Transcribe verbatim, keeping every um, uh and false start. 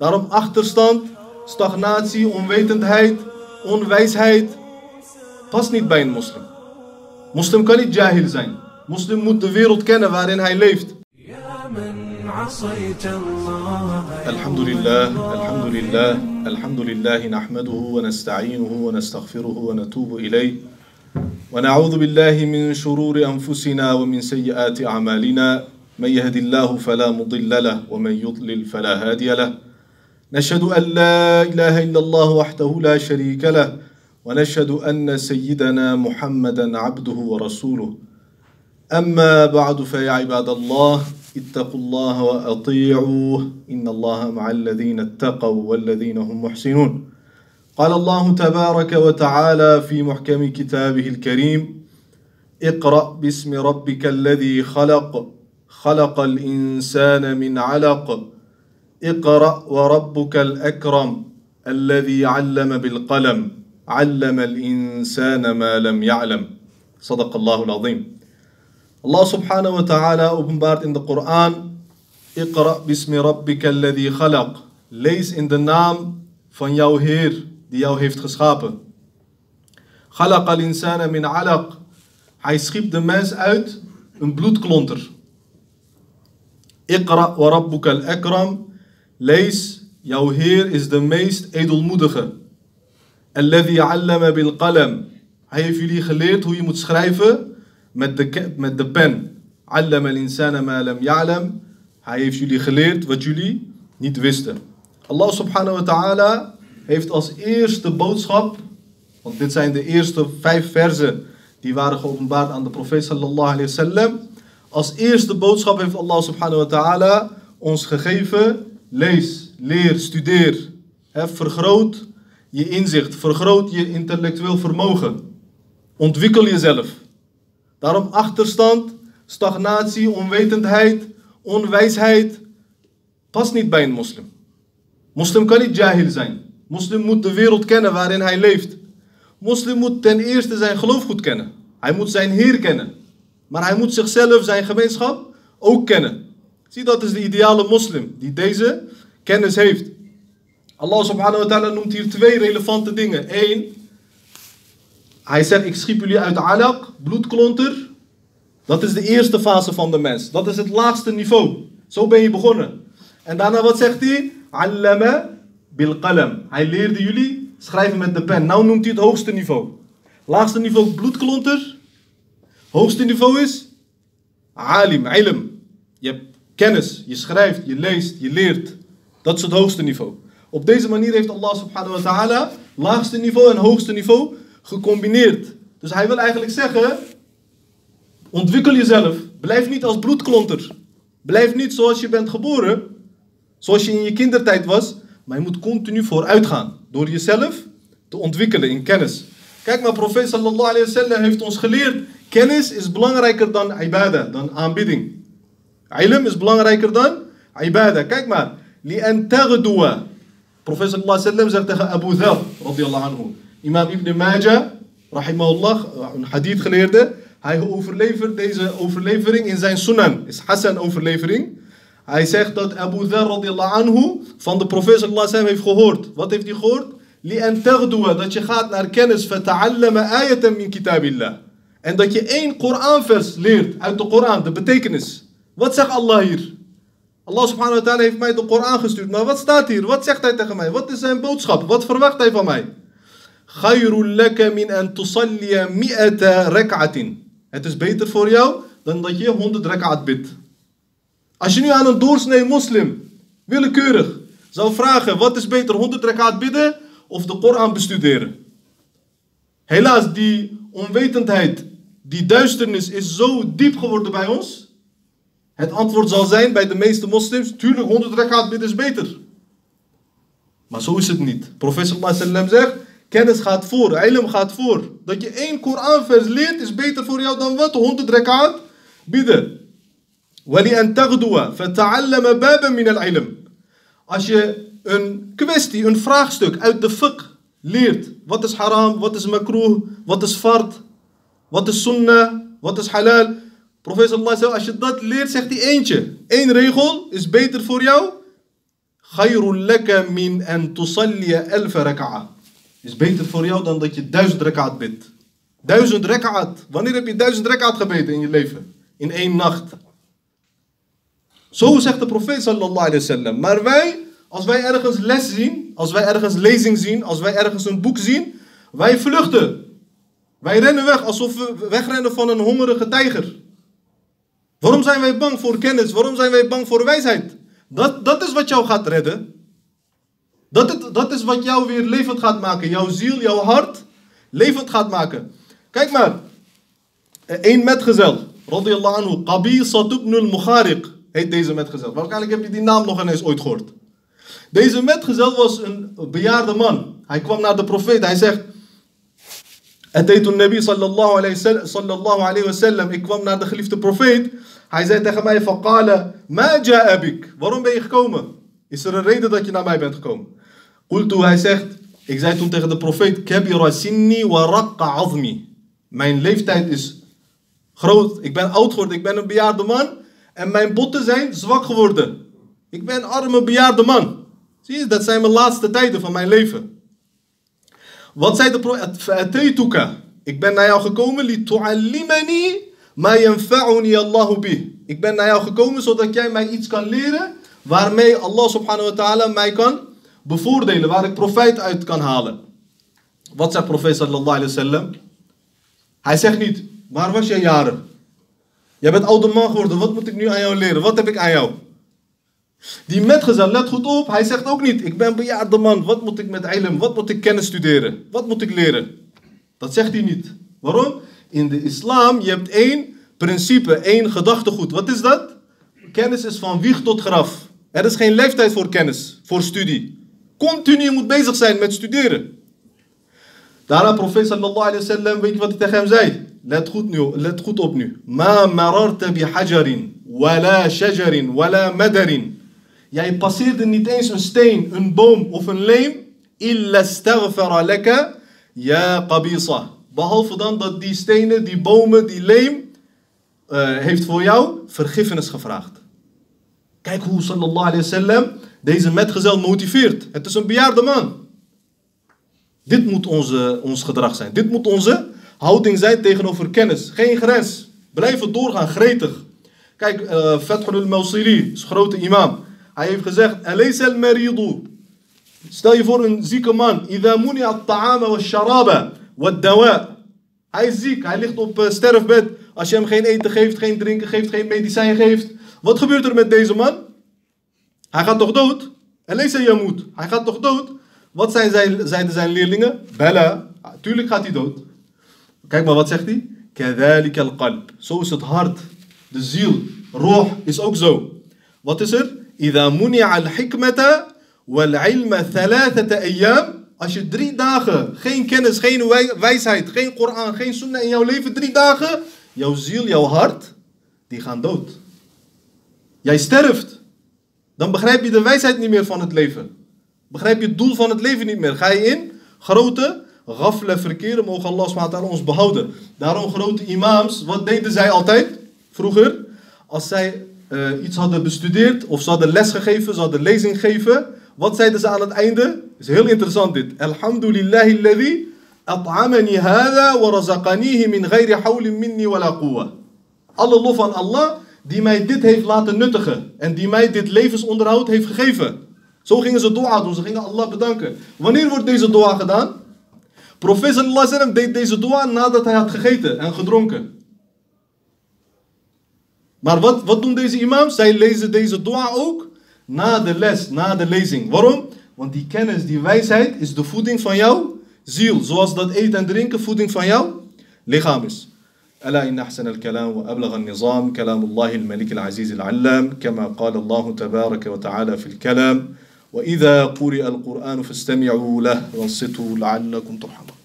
Daarom achterstand, stagnatie, onwetendheid, onwijsheid past niet bij een moslim. Moslim kan niet jahil zijn. Moslim moet de wereld kennen waarin hij leeft. Alhamdulillah, alhamdulillah, alhamdulillah, nahmaduhu wa nasta'inuhu wa nastaghfiruhu wa natubu ilayh. Wa na'udhu billahi min shururi anfusina wa min sayyiati a'malina. من يهد الله فلا مضل له ومن يضلل فلا هادي له نشهد أن لا إله إلا الله وحده لا شريك له ونشهد أن سيدنا محمدا عبده ورسوله أما بعد فيا عباد الله اتقوا الله وأطيعوه إن الله مع الذين اتقوا والذين هم محسنون قال الله تبارك وتعالى في محكم كتابه الكريم اقرأ باسم ربك الذي خلق خلق الإنسان من علق اقرأ وربك الأكرم الذي علم بالقلم علم الإنسان ما لم يعلم صدق الله العظيم. Allah subhanahu wa ta'ala openbaart in de Koran: Iqra bismi rabbika alladhi khalaq. Lees in de naam van jouw Heer die jou heeft geschapen. Khalaq al-insana min alaq. Hij schiep de mens uit een bloedklonter. Iqra wa rabbuka al-akram. Lees, jouw Heer is de meest edelmoedige. Alladhi allama bil qalam. Hij heeft jullie geleerd hoe je moet schrijven met de, met de pen. Allama al-insana ma lam ya'lam. Hij heeft jullie geleerd wat jullie niet wisten. Allah subhanahu wa ta'ala heeft als eerste boodschap, want dit zijn de eerste vijf verzen die waren geopenbaard aan de profeet sallallahu alayhi wa sallam. Als eerste boodschap heeft Allah subhanahu wa ta'ala ons gegeven: lees, leer, studeer. He, vergroot je inzicht, vergroot je intellectueel vermogen. Ontwikkel jezelf. Daarom achterstand, stagnatie, onwetendheid, onwijsheid past niet bij een moslim. Moslim kan niet jahil zijn. Moslim moet de wereld kennen waarin hij leeft. Moslim moet ten eerste zijn geloof goed kennen. Hij moet zijn Heer kennen. Maar hij moet zichzelf, zijn gemeenschap, ook kennen. Zie, dat is de ideale moslim die deze kennis heeft. Allah subhanahu wa ta'ala noemt hier twee relevante dingen. Eén, hij zegt: ik schiep jullie uit alaq, bloedklonter. Dat is de eerste fase van de mens. Dat is het laagste niveau. Zo ben je begonnen. En daarna, wat zegt hij? Allama bil qalam. Hij leerde jullie schrijven met de pen. Nou noemt hij het hoogste niveau. Laagste niveau, bloedklonter. Hoogste niveau is alim, ilm. Je hebt kennis, je schrijft, je leest, je leert. Dat is het hoogste niveau. Op deze manier heeft Allah subhanahu wa ta'ala laagste niveau en hoogste niveau gecombineerd. Dus hij wil eigenlijk zeggen: ontwikkel jezelf. Blijf niet als bloedklonter. Blijf niet zoals je bent geboren. Zoals je in je kindertijd was. Maar je moet continu vooruit gaan. Door jezelf te ontwikkelen in kennis. Kijk maar, profeet sallallahu alayhi wa sallam heeft ons geleerd: kennis is belangrijker dan ibadah, dan aanbidding. Ilm is belangrijker dan ibadah. Kijk maar. Li'an taghdua. Profeet sallallahu alayhi wa sallam zegt tegen Abu Dharr, radiyallahu anhu. Imam Ibn Majah, rahimahullah, een hadith geleerde. Hij overlevert deze overlevering in zijn sunan. Is Hassan overlevering. Hij zegt dat Abu Dharr, radiyallahu anhu, van de profeet sallallahu alayhi wa sallam heeft gehoord. Wat heeft hij gehoord? Li'an taghdua. Dat je gaat naar kennis. Fata'allama ayatan min kitabillah. En dat je één Koranvers leert uit de Koran, de betekenis. Wat zegt Allah hier? Allah subhanahu wa ta'ala heeft mij de Koran gestuurd. Maar wat staat hier? Wat zegt hij tegen mij? Wat is zijn boodschap? Wat verwacht hij van mij? Khayrul laka min an tusalliya mi'ata rak'atin. Het is beter voor jou dan dat je honderd rak'at bidt. Als je nu aan een doorsnee moslim, willekeurig, zou vragen: wat is beter, honderd rak'at bidden of de Koran bestuderen? Helaas, die onwetendheid, die duisternis is zo diep geworden bij ons. Het antwoord zal zijn bij de meeste moslims: tuurlijk, honderd rakaat bidden is beter. Maar zo is het niet. Profeet sallallahu alayhi wa sallam zegt: kennis gaat voor, ilm gaat voor. Dat je één Koranvers leert is beter voor jou dan wat? honderd rakaat bidden. وَلِأَنْ تَغْدُوَ فَتَعَلَّمَ بَابًا مِنَ الْعِلْمِ. Als je een kwestie, een vraagstuk uit de fiqh leert. Wat is haram, wat is makruh, wat is fard, wat is sunnah, wat is halal. Profeet sallallahu alayhi wa sallam, als je dat leert, zegt hij eentje. Eén regel is beter voor jou. Khayrul laka min an tusalliya elf raka'a. Is beter voor jou dan dat je duizend rakaat bidt. Duizend rakaat. Wanneer heb je duizend rakaat gebeden in je leven? In één nacht. Zo zegt de profeet sallallahu alayhi wa sallam. Maar wij, als wij ergens les zien, als wij ergens lezing zien, als wij ergens een boek zien, wij vluchten. Wij rennen weg alsof we wegrennen van een hongerige tijger. Waarom zijn wij bang voor kennis? Waarom zijn wij bang voor wijsheid? Dat, dat is wat jou gaat redden. Dat, het, dat is wat jou weer levend gaat maken. Jouw ziel, jouw hart levend gaat maken. Kijk maar. Eén metgezel. Radiyallahu anhu. Qabisa ibn al-Mukhariq heet deze metgezel. Waarschijnlijk heb je die naam nog ineens ooit gehoord. Deze metgezel was een bejaarde man. Hij kwam naar de profeet. Hij zegt: Ataytu an-Nabi sallallahu alayhi wa sallam. Ik kwam naar de geliefde profeet. Hij zei tegen mij: Faqala, ma ja'a bik? Waarom ben je gekomen? Is er een reden dat je naar mij bent gekomen? Qultu, hij zegt, ik zei toen tegen de profeet: Kabira sinni wa raqqa azmi. Mijn leeftijd is groot. Ik ben oud geworden. Ik ben een bejaarde man. En mijn botten zijn zwak geworden. Ik ben een arme bejaarde man. Zie je, dat zijn mijn laatste tijden van mijn leven. Wat zei de profeet? Fa'ataytuka. Ik ben naar jou gekomen. Li tu'allimani ma yanfa'uni Allahu bih. Ik ben naar jou gekomen zodat jij mij iets kan leren waarmee Allah subhanahu wa ta'ala mij kan bevoordelen, waar ik profijt uit kan halen. Wat zegt profeet sallallahu alayhi wa sallam? Hij zegt niet: waar was jij jaren? Jij bent oude man geworden, wat moet ik nu aan jou leren? Wat heb ik aan jou? Die metgezel, let goed op, hij zegt ook niet: ik ben bejaarde man, wat moet ik met ilm? Wat moet ik kennis studeren? Wat moet ik leren? Dat zegt hij niet. Waarom? In de islam, je hebt één principe, één gedachtegoed. Wat is dat? Kennis is van wieg tot graf. Er is geen leeftijd voor kennis, voor studie. Continu je moet bezig zijn met studeren. Daarna profeet sallallahu alayhi wa sallam, weet je wat hij tegen hem zei? Let goed, nu, let goed op nu. Ma mararta bi hajarin, wala shajarin, wala madarin. Jij passeerde niet eens een steen, een boom of een leem. Illa staghfara laka ya Qabisa. Behalve dan dat die stenen, die bomen, die leem uh, heeft voor jou vergiffenis gevraagd. Kijk hoe sallallahu alayhi wa sallam deze metgezel motiveert. Het is een bejaarde man. Dit moet onze, ons gedrag zijn. Dit moet onze houding zijn tegenover kennis. Geen grens. Blijven doorgaan, gretig. Kijk, uh, Fethul al-Mawsili, grote imam. Hij heeft gezegd: Alaysa al-maridu. Stel je voor een zieke man. Idha munia at-ta'ama wa sharaba wa dawa. Hij is ziek, hij ligt op uh, sterfbed. Als je hem geen eten geeft, geen drinken geeft, geen medicijn geeft. Wat gebeurt er met deze man? Hij gaat toch dood? Elisa Yamoud, hij gaat toch dood? Wat zijn zijn, zijn, zijn leerlingen? Bella, tuurlijk gaat hij dood. Kijk maar, wat zegt hij? Kadhalik al-qalb. Zo is het hart, de ziel, roh is ook zo. Wat is er? Idha munia al-hikmata wal-ilma thalathata ayyam. Als je drie dagen geen kennis, geen wij, wijsheid, geen Koran, geen sunnah in jouw leven, drie dagen, jouw ziel, jouw hart, die gaan dood. Jij sterft. Dan begrijp je de wijsheid niet meer van het leven. Begrijp je het doel van het leven niet meer. Ga je in grote ghafla verkeren. Mogen Allah subhanahu wa ta'ala ons behouden. Daarom grote imams, wat deden zij altijd? Vroeger, als zij uh, iets hadden bestudeerd, of ze hadden les gegeven, ze hadden lezing gegeven, wat zeiden ze aan het einde? Is heel interessant dit. Alhamdulillahi alladhi at'amani hadha wa razaqanihi min ghairi hawlin minni wala quwwa. Alle lof aan Allah die mij dit heeft laten nuttigen. En die mij dit levensonderhoud heeft gegeven. Zo gingen ze dua doen. Ze gingen Allah bedanken. Wanneer wordt deze dua gedaan? Profeet sallallahu alayhi wa sallam deed deze dua nadat hij had gegeten en gedronken. Maar wat, wat doen deze imams? Zij lezen deze dua ook na de les, na de lezing. Waarom? Want die kennis, die wijsheid is de voeding van jouw ziel. Zoals dat eten en drinken voeding van jouw lichaam is. ألا إن أحسن الكلام وأبلغ النظام كلام الله الملك العزيز العلام كما قال الله تبارك وتعالى في الكلام وإذا قرئ القرآن فاستمعوا له وانصتوا لعلكم ترحمون